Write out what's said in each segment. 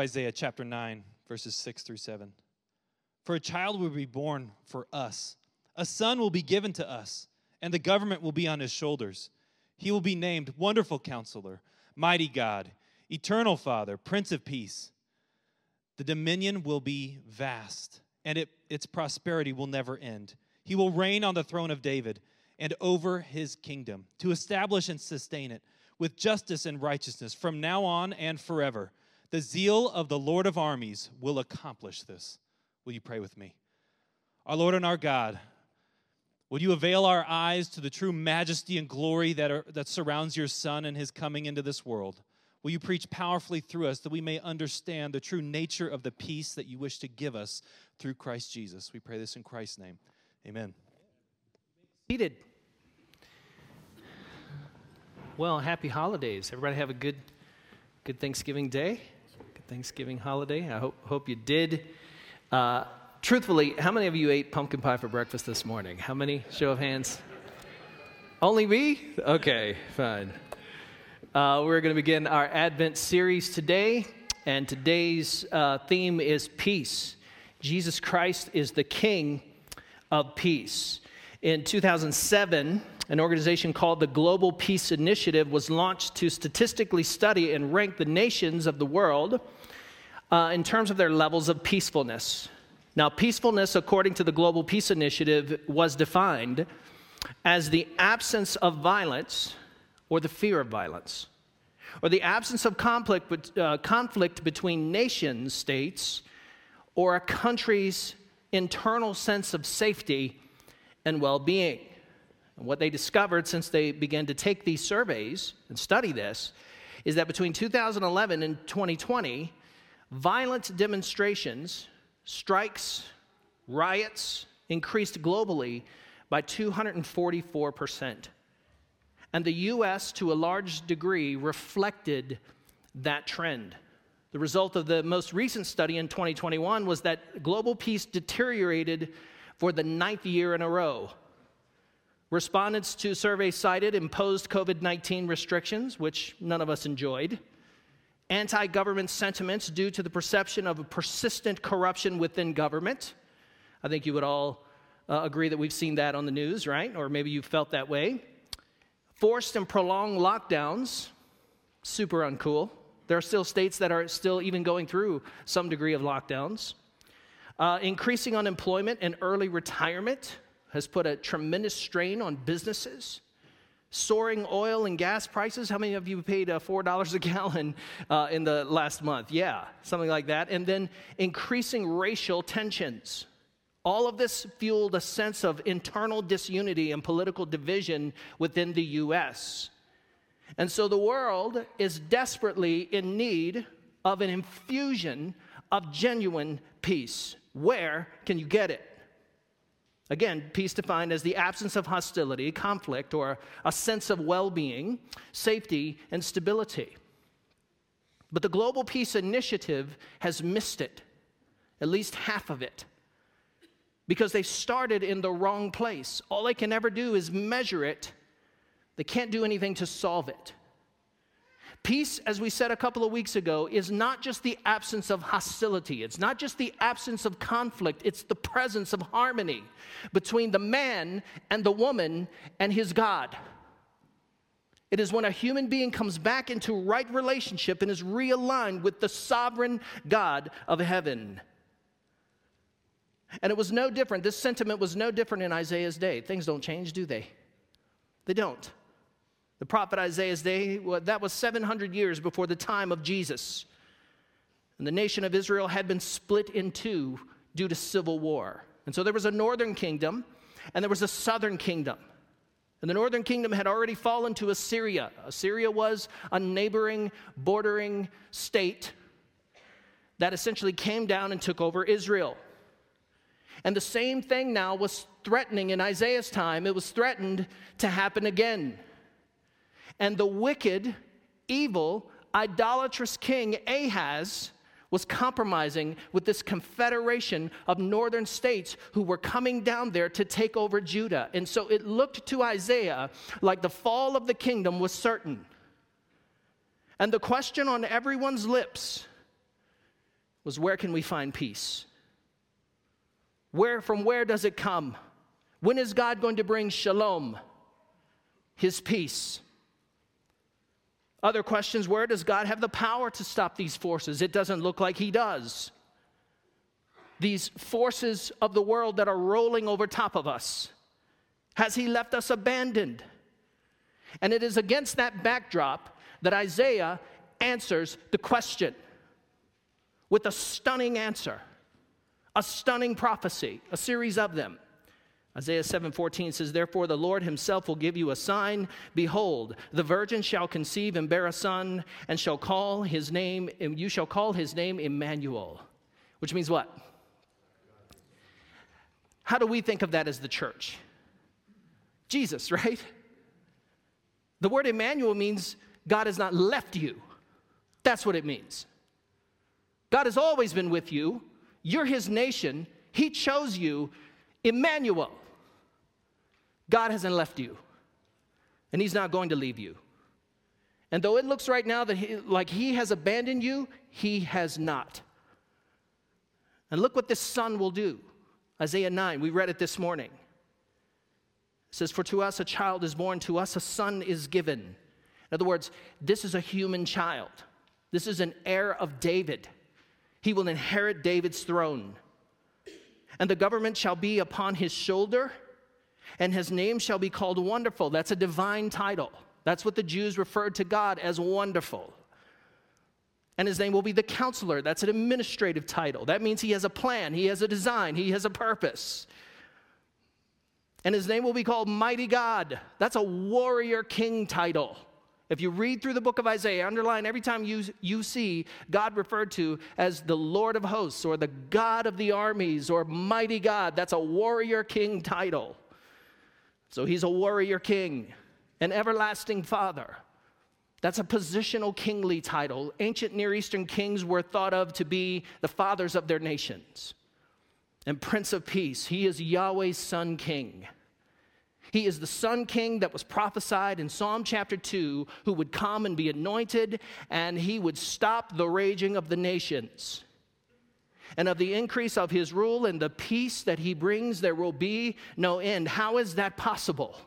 Isaiah chapter 9, verses 6 through 7. For a child will be born for us. A son will be given to us, and the government will be on his shoulders. He will be named Wonderful Counselor, Mighty God, Eternal Father, Prince of Peace. The dominion will be vast, and its prosperity will never end. He will reign on the throne of David and over his kingdom, to establish and sustain it with justice and righteousness from now on and forever. The zeal of the Lord of armies will accomplish this. Will you pray with me? Our Lord and our God, will you avail our eyes to the true majesty and glory that surrounds your Son and his coming into this world? Will you preach powerfully through us that we may understand the true nature of the peace that you wish to give us through Christ Jesus? We pray this in Christ's name. Amen. Seated. Well, happy holidays. Everybody have a good Thanksgiving day, good Thanksgiving holiday. I hope you did. Truthfully, how many of you ate pumpkin pie for breakfast this morning? How many? Show of hands. Only me? Okay, fine. We're going to begin our Advent series today, and today's theme is peace. Jesus Christ is the King of Peace. In 2007, an organization called the Global Peace Initiative was launched to statistically study and rank the nations of the world in terms of their levels of peacefulness. Now, peacefulness, according to the Global Peace Initiative, was defined as the absence of violence or the fear of violence, or the absence of conflict between nation states or a country's internal sense of safety and well-being. And what they discovered since they began to take these surveys and study this is that between 2011 and 2020, violent demonstrations, strikes, riots increased globally by 244%. And the U.S., to a large degree, reflected that trend. The result of the most recent study in 2021 was that global peace deteriorated for the 9th year in a row. Respondents to surveys cited imposed COVID-19 restrictions, which none of us enjoyed, anti-government sentiments due to the perception of a persistent corruption within government. I think you would all agree that we've seen that on the news, right? Or maybe you felt that way. Forced and prolonged lockdowns, super uncool. There are still states that are still even going through some degree of lockdowns. Increasing unemployment and early retirement has put a tremendous strain on businesses. Soaring oil and gas prices. How many of you paid $4 a gallon in the last month? Yeah, something like that. And then increasing racial tensions. All of this fueled a sense of internal disunity and political division within the U.S. And so the world is desperately in need of an infusion of genuine peace. Where can you get it? Again, peace defined as the absence of hostility, conflict, or a sense of well-being, safety, and stability. But the Global Peace Initiative has missed it, at least half of it, because they started in the wrong place. All they can ever do is measure it. They can't do anything to solve it. Peace, as we said a couple of weeks ago, is not just the absence of hostility. It's not just the absence of conflict. It's the presence of harmony between the man and the woman and his God. It is when a human being comes back into right relationship and is realigned with the sovereign God of heaven. And it was no different. This sentiment was no different in Isaiah's day. Things don't change, do they? They don't. The prophet Isaiah's day, that was 700 years before the time of Jesus. And the nation of Israel had been split in two due to civil war. And so there was a northern kingdom and there was a southern kingdom. And the northern kingdom had already fallen to Assyria. Assyria was a neighboring, bordering state that essentially came down and took over Israel. And the same thing now was threatening in Isaiah's time. It was threatened to happen again. And the wicked, evil, idolatrous king Ahaz was compromising with this confederation of northern states who were coming down there to take over Judah. And so it looked to Isaiah like the fall of the kingdom was certain. And the question on everyone's lips was, where can we find peace? From where does it come? When is God going to bring shalom, his peace? Other questions, where does God have the power to stop these forces? It doesn't look like he does. These forces of the world that are rolling over top of us. Has he left us abandoned? And it is against that backdrop that Isaiah answers the question with a stunning answer, a stunning prophecy, a series of them. Isaiah 7:14 says, "Therefore the Lord himself will give you a sign. Behold, the virgin shall conceive and bear a son, and you shall call his name Emmanuel." Which means what? How do we think of that as the church? Jesus, right? The word Emmanuel means God has not left you. That's what it means. God has always been with you. You're his nation. He chose you. Emmanuel. God hasn't left you, and he's not going to leave you. And though it looks right now that he has abandoned you, he has not. And look what this son will do. Isaiah 9, we read it this morning. It says, "For to us a child is born, to us a son is given." In other words, this is a human child. This is an heir of David. He will inherit David's throne. "And the government shall be upon his shoulder, and his name shall be called Wonderful." That's a divine title. That's what the Jews referred to God as, Wonderful. "And his name will be the Counselor." That's an administrative title. That means he has a plan, he has a design, he has a purpose. "And his name will be called Mighty God." That's a warrior king title. If you read through the book of Isaiah, underline every time you see God referred to as the Lord of hosts or the God of the armies or Mighty God, that's a warrior king title. So he's a warrior king, an everlasting father. That's a positional kingly title. Ancient Near Eastern kings were thought of to be the fathers of their nations. And Prince of Peace, he is Yahweh's son king. He is the Son King that was prophesied in Psalm chapter 2, who would come and be anointed, and he would stop the raging of the nations. And of the increase of his rule and the peace that he brings, there will be no end. How is that possible?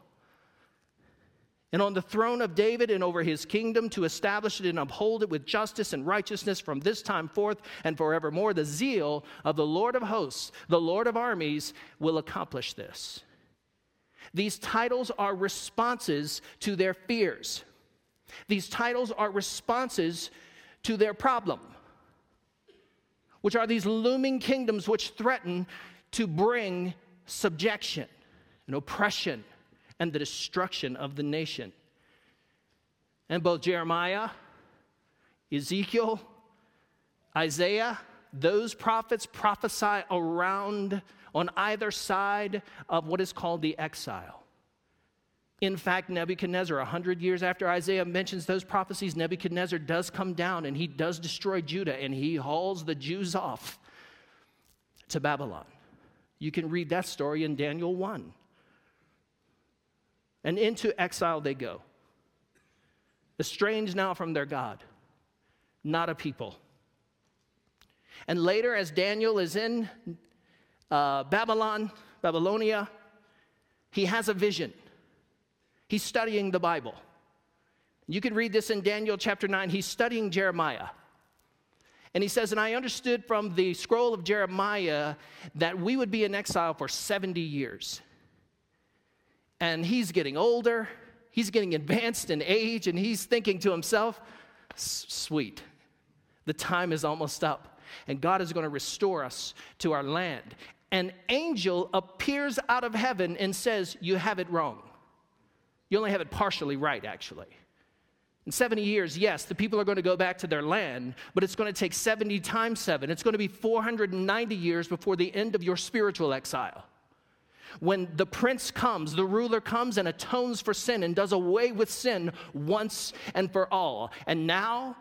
"And on the throne of David and over his kingdom, to establish it and uphold it with justice and righteousness from this time forth and forevermore, the zeal of the Lord of hosts, the Lord of armies, will accomplish this." These titles are responses to their fears. These titles are responses to their problem, which are these looming kingdoms which threaten to bring subjection and oppression and the destruction of the nation. And both Jeremiah, Ezekiel, Isaiah, those prophets prophesy around on either side of what is called the exile. In fact, Nebuchadnezzar, 100 years after Isaiah mentions those prophecies, Nebuchadnezzar does come down and he does destroy Judah and he hauls the Jews off to Babylon. You can read that story in Daniel 1. And into exile they go, estranged now from their God, not a people. And later, as Daniel is in Babylonia, he has a vision. He's studying the Bible. You can read this in Daniel chapter 9. He's studying Jeremiah. And he says, "And I understood from the scroll of Jeremiah that we would be in exile for 70 years. And he's getting older. He's getting advanced in age. And he's thinking to himself, sweet, the time is almost up. And God is going to restore us to our land." An angel appears out of heaven and says, "You have it wrong. You only have it partially right, actually. In 70 years, yes, the people are going to go back to their land, but it's going to take 70 times 7. It's going to be 490 years before the end of your spiritual exile. When the prince comes, the ruler comes and atones for sin and does away with sin once and for all." And now,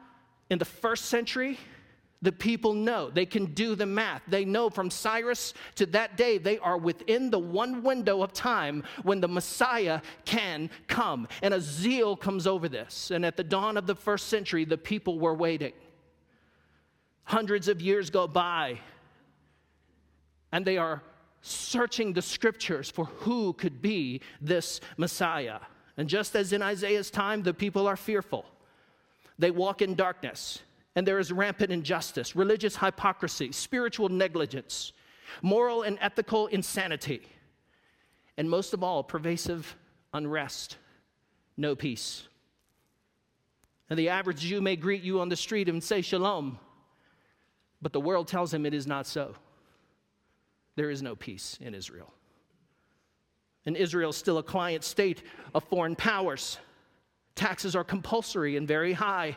in the first century, the people know. They can do the math. They know from Cyrus to that day, they are within the one window of time when the Messiah can come. And a zeal comes over this. And at the dawn of the first century, the people were waiting. hundreds of years go by, and they are searching the scriptures for who could be this Messiah. And just as in Isaiah's time, the people are fearful. They walk in darkness, and there is rampant injustice, religious hypocrisy, spiritual negligence, moral and ethical insanity, and most of all, pervasive unrest, no peace. And the average Jew may greet you on the street and say shalom, but the world tells him it is not so. There is no peace in Israel. And Israel is still a client state of foreign powers. Taxes are compulsory and very high.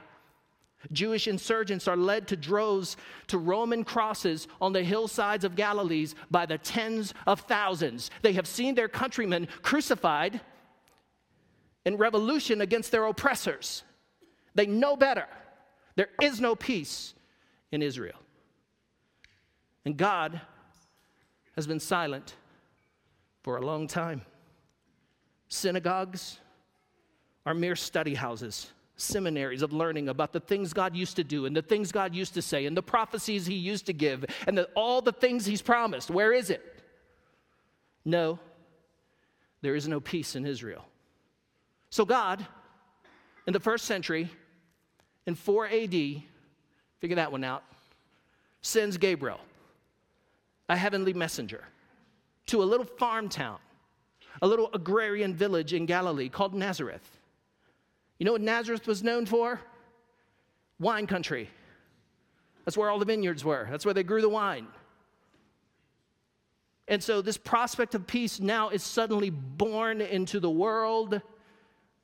Jewish insurgents are led to droves to Roman crosses on the hillsides of Galilee by the tens of thousands. They have seen their countrymen crucified in revolution against their oppressors. They know better. There is no peace in Israel. And God has been silent for a long time. Synagogues are mere study houses, seminaries of learning about the things God used to do and the things God used to say and the prophecies he used to give and all the things he's promised. Where is it? No, there is no peace in Israel. So God, in the first century, in 4 AD, figure that one out, sends Gabriel, a heavenly messenger, to a little farm town, a little agrarian village in Galilee called Nazareth. You know what Nazareth was known for? Wine country. That's where all the vineyards were. That's where they grew the wine. And so this prospect of peace now is suddenly born into the world.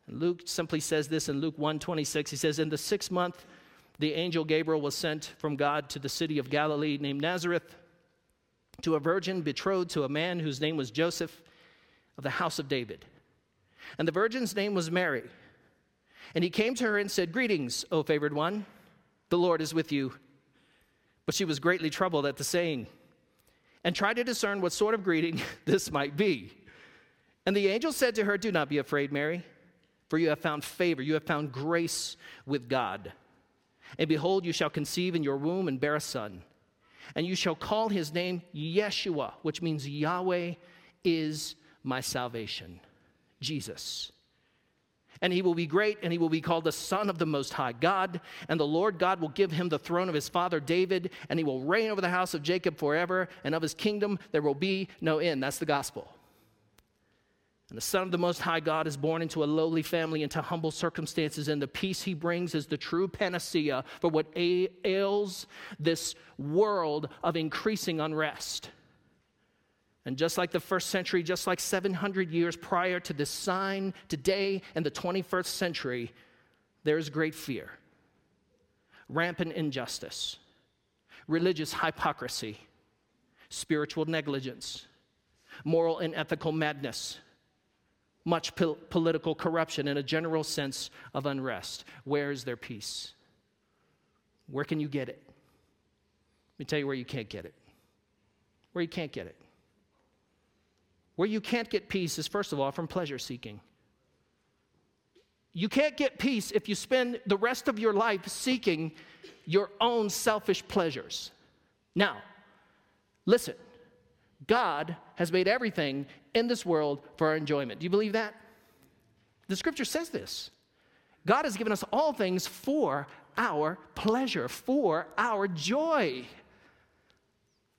Luke simply says this in Luke 1:26. He says, in the 6th month, the angel Gabriel was sent from God to the city of Galilee named Nazareth, to a virgin betrothed to a man whose name was Joseph, of the house of David. And the virgin's name was Mary. And he came to her and said, greetings, O favored one, the Lord is with you. But she was greatly troubled at the saying, and tried to discern what sort of greeting this might be. And the angel said to her, do not be afraid, Mary, for you have found favor, you have found grace with God. And behold, you shall conceive in your womb and bear a son. And you shall call his name Yeshua, which means Yahweh is my salvation, Jesus. And he will be great, and he will be called the Son of the Most High God. And the Lord God will give him the throne of his father David, and he will reign over the house of Jacob forever, and of his kingdom there will be no end. That's the gospel. And the Son of the Most High God is born into a lowly family, into humble circumstances, and the peace he brings is the true panacea for what ails this world of increasing unrest. And just like the first century, just like 700 years prior to this sign, today in the 21st century, there is great fear, rampant injustice, religious hypocrisy, spiritual negligence, moral and ethical madness, much political corruption, and a general sense of unrest. Where is there peace? Where can you get it? Let me tell you where you can't get it. Where you can't get it. Where you can't get peace is, first of all, from pleasure seeking. You can't get peace if you spend the rest of your life seeking your own selfish pleasures. Now, listen, God has made everything in this world for our enjoyment. Do you believe that? The scripture says this. God has given us all things for our pleasure, for our joy.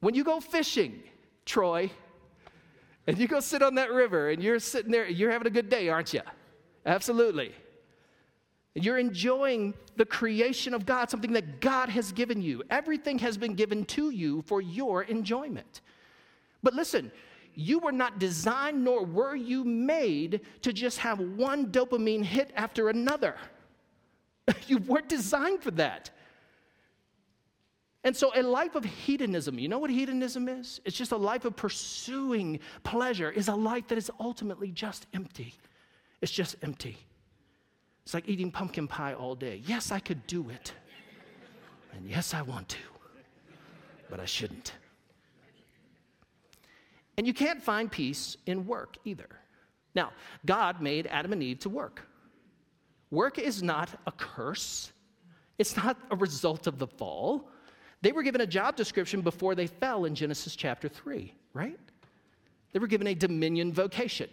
When you go fishing, Troy, and you go sit on that river, and you're sitting there, you're having a good day, aren't you? Absolutely. You're enjoying the creation of God, something that God has given you. Everything has been given to you for your enjoyment. But listen, you were not designed nor were you made to just have one dopamine hit after another. You weren't designed for that. And so a life of hedonism, you know what hedonism is? It's just a life of pursuing pleasure, is a life that is ultimately just empty. It's just empty. It's like eating pumpkin pie all day. Yes, I could do it. And yes, I want to. But I shouldn't. And you can't find peace in work either. Now, God made Adam and Eve to work. Work is not a curse. It's not a result of the fall. They were given a job description before they fell in Genesis chapter 3, right? They were given a dominion vocation.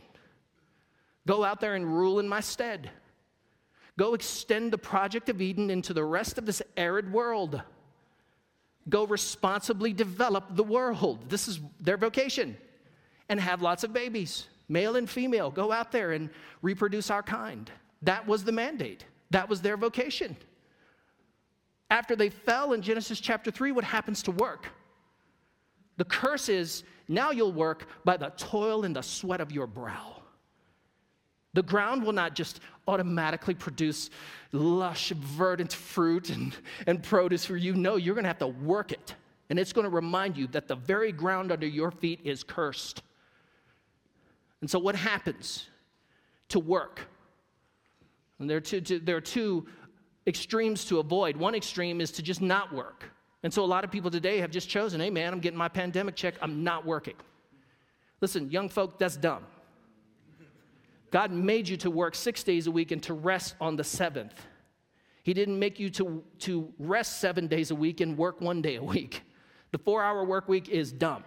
Go out there and rule in my stead. Go extend the project of Eden into the rest of this arid world. Go responsibly develop the world. This is their vocation. And have lots of babies, male and female. Go out there and reproduce our kind. That was the mandate. That was their vocation. After they fell in Genesis chapter 3, what happens to work? The curse is, now you'll work by the toil and the sweat of your brow. The ground will not just automatically produce lush, verdant fruit and produce for you. No, you're going to have to work it. And it's going to remind you that the very ground under your feet is cursed. And so what happens to work? And there are two extremes to avoid. One extreme is to just not work. And so a lot of people today have just chosen, hey, man, I'm getting my pandemic check. I'm not working. Listen, young folk, that's dumb. God made you to work 6 days a week and to rest on the seventh. He didn't make you to rest 7 days a week and work 1 day a week. The 4-hour work week is dumb.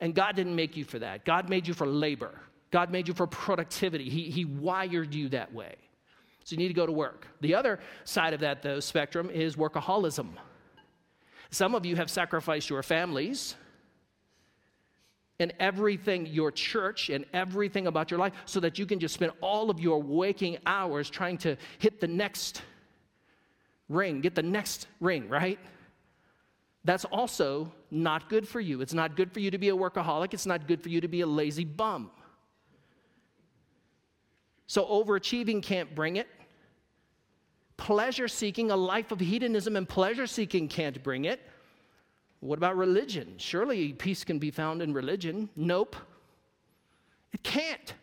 And God didn't make you for that. God made you for labor. God made you for productivity. He wired you that way. So you need to go to work. The other side of that, though, spectrum is workaholism. Some of you have sacrificed your families and everything, your church and everything about your life, so that you can just spend all of your waking hours trying to hit the next ring, get the next ring, right? That's also not good for you. It's not good for you to be a workaholic. It's not good for you to be a lazy bum. So overachieving can't bring it. Pleasure-seeking, a life of hedonism and pleasure-seeking can't bring it. What about religion? Surely peace can be found in religion. Nope. It can't.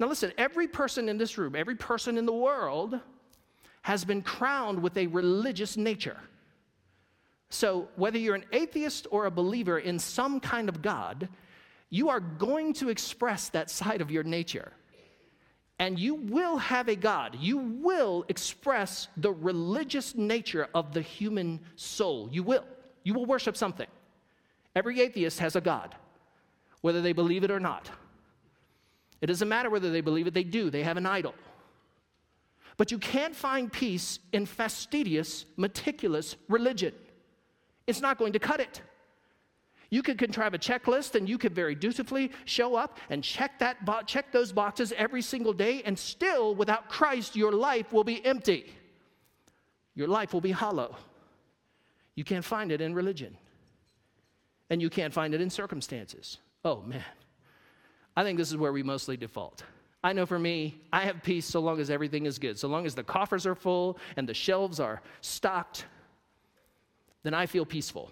Now listen, every person in this room, every person in the world has been crowned with a religious nature. So whether you're an atheist or a believer in some kind of God, you are going to express that side of your nature. And you will have a God. You will express the religious nature of the human soul. You will. You will worship something. Every atheist has a God, whether they believe it or not. It doesn't matter whether they believe it. They do. They have an idol. But you can't find peace in fastidious, meticulous religion. It's not going to cut it. You could contrive a checklist, and you could very dutifully show up and check those boxes every single day, and still, without Christ, your life will be empty. Your life will be hollow. You can't find it in religion, and you can't find it in circumstances. Oh, man. I think this is where we mostly default. I know for me, I have peace so long as everything is good. So long as the coffers are full and the shelves are stocked, then I feel peaceful.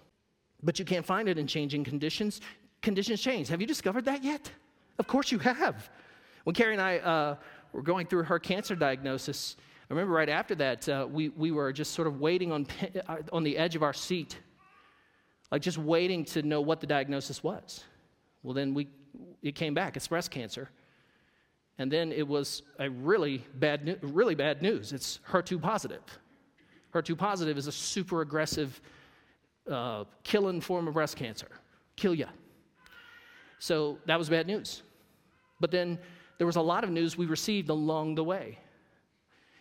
But you can't find it in changing conditions. Conditions change. Have you discovered that yet? Of course you have. When Carrie and I were going through her cancer diagnosis, I remember right after that, we were just sort of waiting on the edge of our seat, like just waiting to know what the diagnosis was. Well, then it came back. It's breast cancer. And then it was a really bad news. It's HER2 positive. HER2 positive is a super aggressive killing form of breast cancer, kill ya. So that was bad news. But then there was a lot of news we received along the way.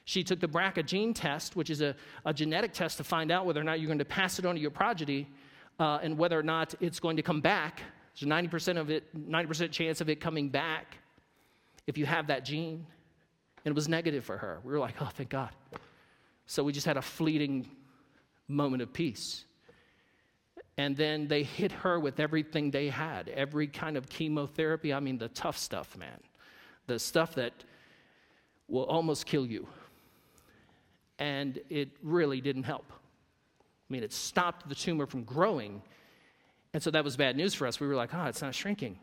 She took the BRCA gene test, which is a genetic test to find out whether or not you're going to pass it on to your progeny and whether or not it's going to come back. There's a 90% chance of it coming back if you have that gene. And it was negative for her. We were like, oh, thank God. So we just had a fleeting moment of peace. And then they hit her with everything they had, every kind of chemotherapy. I mean, the tough stuff, man. The stuff that will almost kill you. And it really didn't help. I mean, it stopped the tumor from growing. And so that was bad news for us. We were like, it's not shrinking.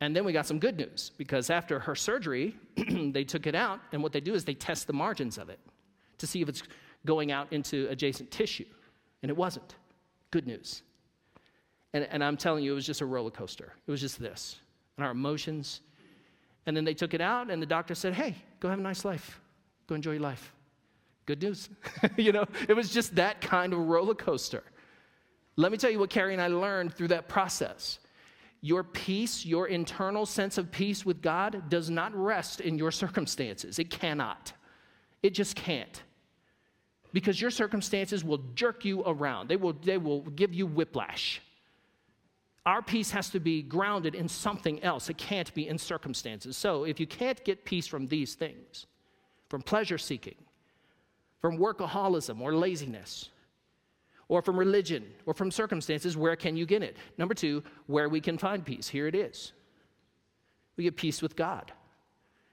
And then we got some good news, because after her surgery, they took it out. And what they do is they test the margins of it to see if it's going out into adjacent tissue. And it wasn't. Good news. And I'm telling you, it was just a roller coaster. It was just this. And our emotions. And then they took it out, and the doctor said, hey, go have a nice life. Go enjoy your life. good news. It was just that kind of roller coaster. Let me tell you what Carrie and I learned through that process. Your peace, your internal sense of peace with God does not rest in your circumstances. It cannot. It just can't. Because your circumstances will jerk you around. They will give you whiplash. Our peace has to be grounded in something else. It can't be in circumstances. So if you can't get peace from these things, from pleasure seeking, from workaholism or laziness, or from religion, or from circumstances, where can you get it? Number two, where we can find peace. Here it is. We get peace with God.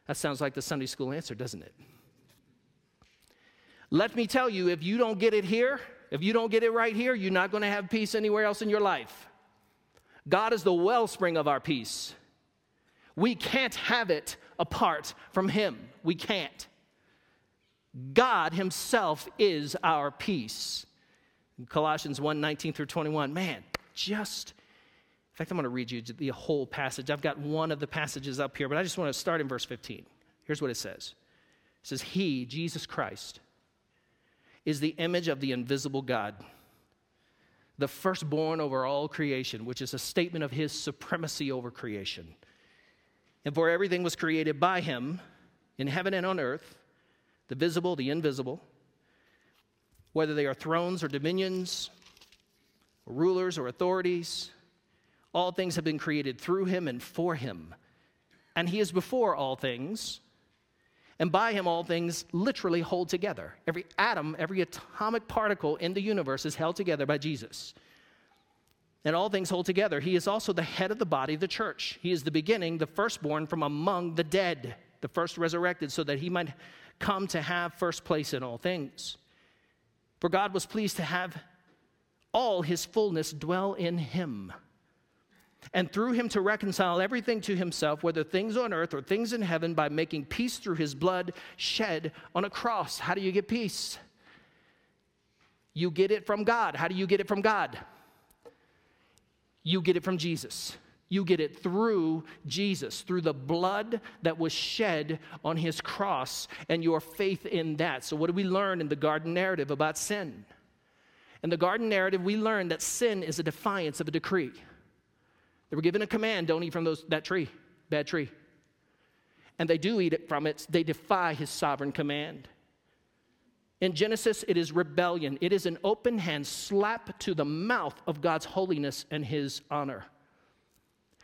That sounds like the Sunday school answer, doesn't it? Let me tell you, if you don't get it here, if you don't get it right here, you're not going to have peace anywhere else in your life. God is the wellspring of our peace. We can't have it apart from Him. We can't. God Himself is our peace. Colossians 1, 19 through 21. In fact, I'm going to read you the whole passage. I've got one of the passages up here, but I just want to start in verse 15. Here's what it says. It says, He, Jesus Christ, is the image of the invisible God, the firstborn over all creation, which is a statement of His supremacy over creation. And for everything was created by Him in heaven and on earth, the visible, the invisible, whether they are thrones or dominions, or rulers or authorities, all things have been created through Him and for Him. And He is before all things, and by Him all things literally hold together. Every atom, every atomic particle in the universe is held together by Jesus. And all things hold together. He is also the head of the body, the church. He is the beginning, the firstborn from among the dead, the first resurrected, so that He might come to have first place in all things. For God was pleased to have all His fullness dwell in Him, and through Him to reconcile everything to Himself, whether things on earth or things in heaven, by making peace through His blood shed on a cross. How do you get peace? You get it from God. How do you get it from God? You get it from Jesus. You get it through Jesus, through the blood that was shed on His cross and your faith in that. So what do we learn in the garden narrative about sin? In the garden narrative, we learn that sin is a defiance of a decree. They were given a command, don't eat from that tree, bad tree. And they do eat it from it. They defy His sovereign command. In Genesis, it is rebellion. It is an open hand slap to the mouth of God's holiness and His honor.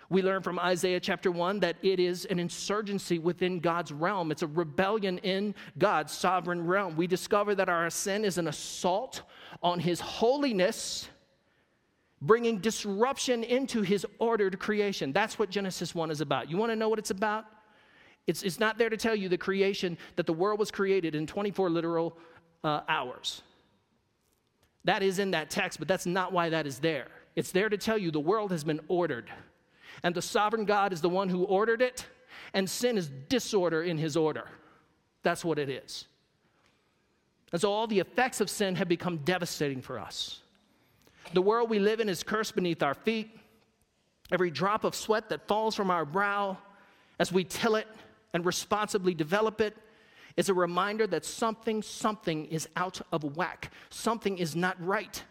We learn from Isaiah chapter 1 that it is an insurgency within God's realm. It's a rebellion in God's sovereign realm. We discover that our sin is an assault on His holiness, bringing disruption into His ordered creation. That's what Genesis 1 is about. You want to know what it's about? It's not there to tell you the creation, that the world was created in 24 literal hours. That is in that text, but that's not why that is there. It's there to tell you the world has been ordered. And the sovereign God is the one who ordered it, and sin is disorder in His order. That's what it is. And so all the effects of sin have become devastating for us. The world we live in is cursed beneath our feet. Every drop of sweat that falls from our brow as we till it and responsibly develop it is a reminder that something is out of whack. Something is not right.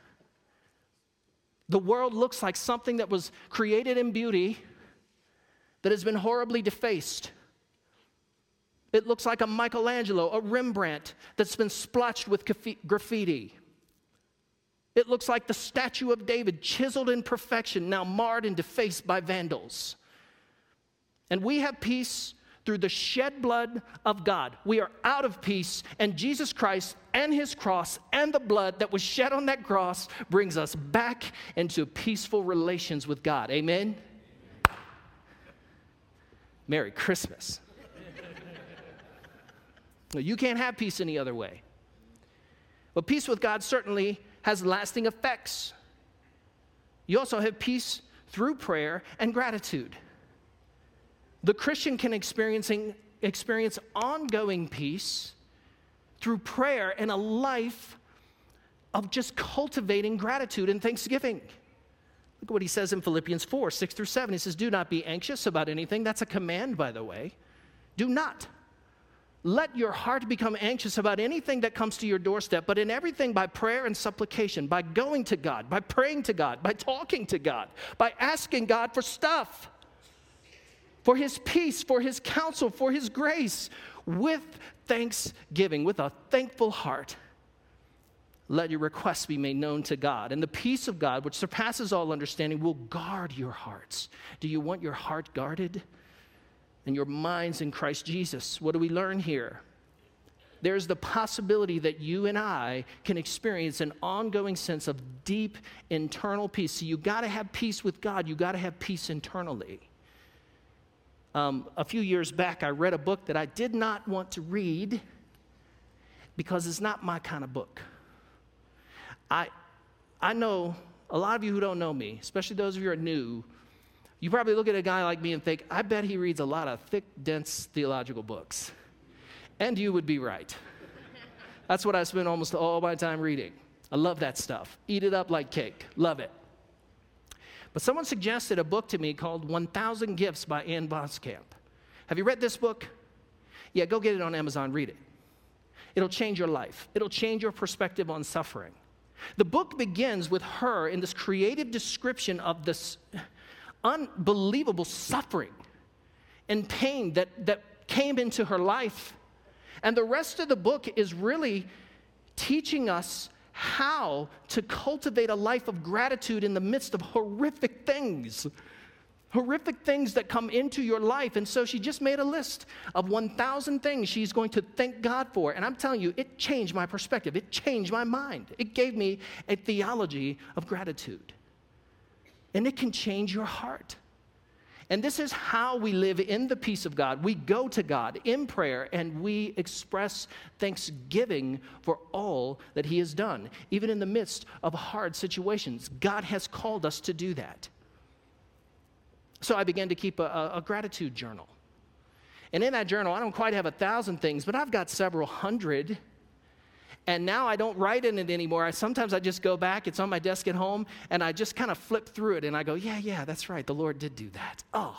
The world looks like something that was created in beauty that has been horribly defaced. It looks like a Michelangelo, a Rembrandt that's been splotched with graffiti. It looks like the statue of David, chiseled in perfection, now marred and defaced by vandals. And we have peace through the shed blood of God. We are out of peace, and Jesus Christ and His cross and the blood that was shed on that cross brings us back into peaceful relations with God. Amen? Amen. Merry Christmas. No, you can't have peace any other way. But peace with God certainly has lasting effects. You also have peace through prayer and gratitude. The Christian can experience ongoing peace through prayer and a life of just cultivating gratitude and thanksgiving. Look at what he says in Philippians 4, 6 through 7. He says, do not be anxious about anything. That's a command, by the way. Do not. Let your heart become anxious about anything that comes to your doorstep, but in everything by prayer and supplication, by going to God, by praying to God, by talking to God, by asking God for stuff, for His peace, for His counsel, for His grace, with thanksgiving, with a thankful heart. Let your requests be made known to God, and the peace of God, which surpasses all understanding, will guard your hearts. Do you want your heart guarded? And your minds in Christ Jesus. What do we learn here? There's the possibility that you and I can experience an ongoing sense of deep internal peace. So you got to have peace with God. You got to have peace internally. A few years back, I read a book that I did not want to read because it's not my kind of book. I know a lot of you who don't know me, especially those of you who are new. You probably look at a guy like me and think, I bet he reads a lot of thick, dense theological books. And you would be right. That's what I spend almost all my time reading. I love that stuff. Eat it up like cake. Love it. But someone suggested a book to me called 1,000 Gifts by Anne Boskamp. Have you read this book? Yeah, go get it on Amazon. Read it. It'll change your life. It'll change your perspective on suffering. The book begins with her in this creative description of this unbelievable suffering and pain that came into her life. And the rest of the book is really teaching us how to cultivate a life of gratitude in the midst of horrific things that come into your life. And so she just made a list of 1,000 things she's going to thank God for. And I'm telling you, it changed my perspective. It changed my mind. It gave me a theology of gratitude. And it can change your heart. And this is how we live in the peace of God. We go to God in prayer, and we express thanksgiving for all that He has done, even in the midst of hard situations. God has called us to do that. So I began to keep a gratitude journal. And in that journal, I don't quite have 1,000 things, but I've got several hundred. And now I don't write in it anymore. Sometimes I just go back. It's on my desk at home. And I just kind of flip through it. And I go, yeah, that's right. The Lord did do that. Oh,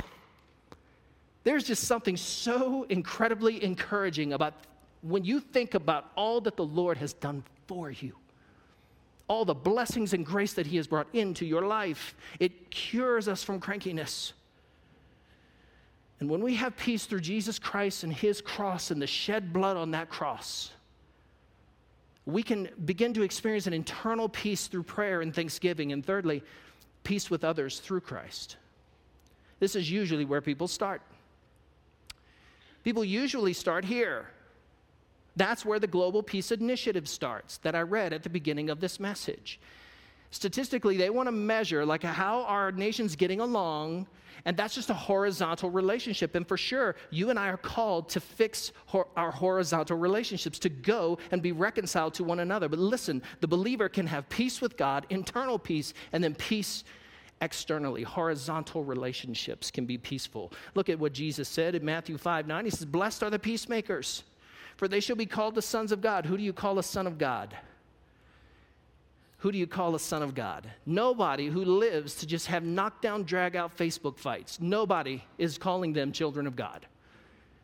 there's just something so incredibly encouraging about when you think about all that the Lord has done for you. All the blessings and grace that He has brought into your life. It cures us from crankiness. And when we have peace through Jesus Christ and His cross and the shed blood on that cross, we can begin to experience an internal peace through prayer and thanksgiving. And thirdly, peace with others through Christ. This is usually where people start. People usually start here. That's where the Global Peace Initiative starts that I read at the beginning of this message. Statistically, they want to measure like how our nation's getting along, and that's just a horizontal relationship. And for sure, you and I are called to fix our horizontal relationships, to go and be reconciled to one another. But listen, the believer can have peace with God, internal peace, and then peace externally. Horizontal relationships can be peaceful. Look at what Jesus said in Matthew 5:9. He says, "Blessed are the peacemakers, for they shall be called the sons of God." Who do you call a son of God? Who do you call a son of God? Nobody who lives to just have knockdown, drag-out Facebook fights. Nobody is calling them children of God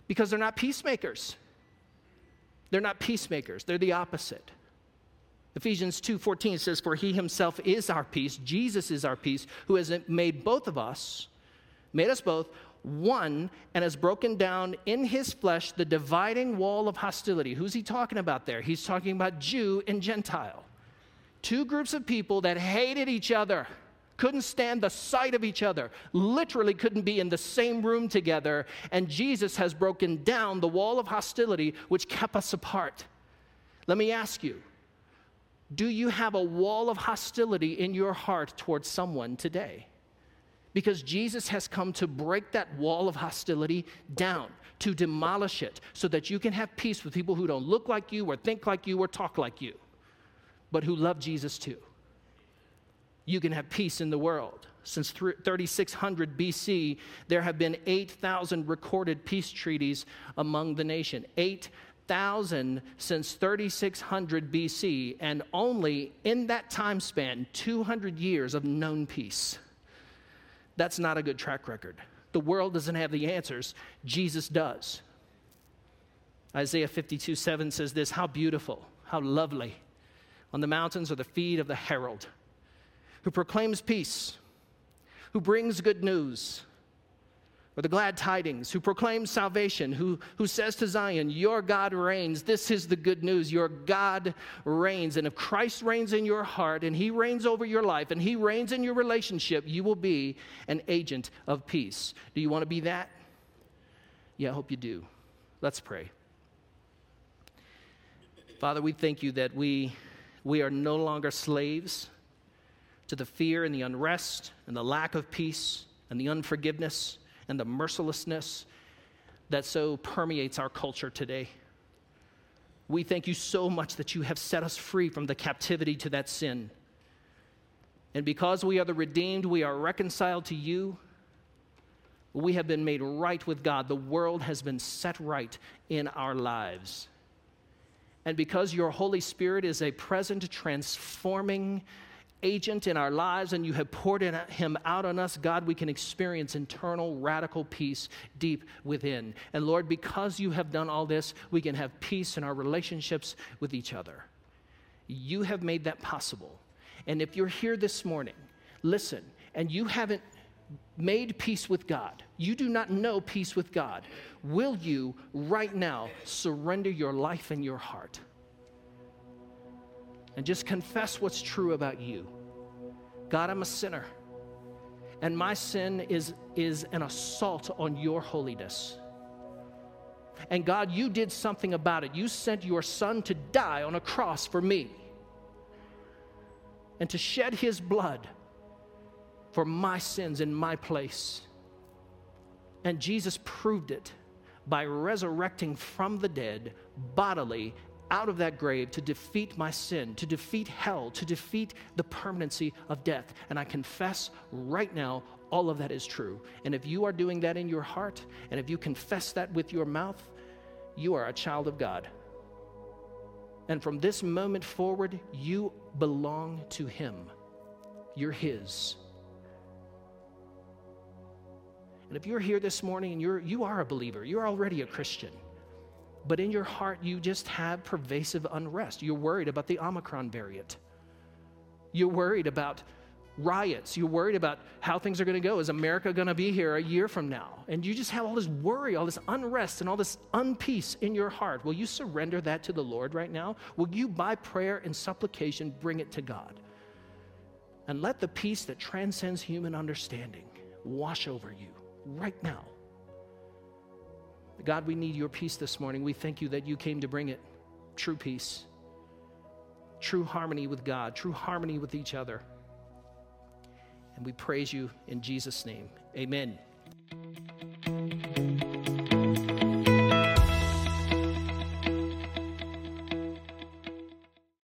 because they're not peacemakers. They're not peacemakers. They're the opposite. Ephesians 2:14 says, "For He Himself is our peace. Jesus is our peace, who has made us both one, and has broken down in His flesh the dividing wall of hostility." Who's He talking about there? He's talking about Jew and Gentile. Two groups of people that hated each other, couldn't stand the sight of each other, literally couldn't be in the same room together, and Jesus has broken down the wall of hostility which kept us apart. Let me ask you, do you have a wall of hostility in your heart towards someone today? Because Jesus has come to break that wall of hostility down, to demolish it, so that you can have peace with people who don't look like you or think like you or talk like you, but who love Jesus too. You can have peace in the world. Since 3600 BC, there have been 8,000 recorded peace treaties among the nation. 8,000 since 3600 BC, and only in that time span, 200 years of known peace. That's not a good track record. The world doesn't have the answers. Jesus does. Isaiah 52:7 says this, "How beautiful, how lovely on the mountains are the feet of the herald who proclaims peace, who brings good news, or the glad tidings, who proclaims salvation, who says to Zion, your God reigns." This is the good news. Your God reigns. And if Christ reigns in your heart, and he reigns over your life, and he reigns in your relationship, you will be an agent of peace. Do you want to be that? Yeah, I hope you do. Let's pray. Father, we thank you that we are no longer slaves to the fear and the unrest and the lack of peace and the unforgiveness and the mercilessness that so permeates our culture today. We thank you so much that you have set us free from the captivity to that sin. And because we are the redeemed, we are reconciled to you. We have been made right with God. The world has been set right in our lives. And because your Holy Spirit is a present, transforming agent in our lives, and you have poured him out on us, God, we can experience internal, radical peace deep within. And Lord, because you have done all this, we can have peace in our relationships with each other. You have made that possible. And if you're here this morning, listen, and you haven't made peace with God, you do not know peace with God, will you right now surrender your life and your heart? And just confess what's true about you. God, I'm a sinner, and my sin is an assault on your holiness. And God, you did something about it. You sent your son to die on a cross for me and to shed his blood for my sins in my place. And Jesus proved it by resurrecting from the dead bodily out of that grave to defeat my sin, to defeat hell, to defeat the permanency of death. And I confess right now, all of that is true. And if you are doing that in your heart, and if you confess that with your mouth, you are a child of God. And from this moment forward, you belong to him. You're his. And if you're here this morning and you are a believer, you're already a Christian, but in your heart, you just have pervasive unrest. You're worried about the Omicron variant. You're worried about riots. You're worried about how things are going to go. Is America going to be here a year from now? And you just have all this worry, all this unrest, and all this unpeace in your heart. Will you surrender that to the Lord right now? Will you, by prayer and supplication, bring it to God? And let the peace that transcends human understanding wash over you right now. God, we need your peace this morning. We thank you that you came to bring it. True peace, true harmony with God, true harmony with each other. And we praise you in Jesus' name. Amen.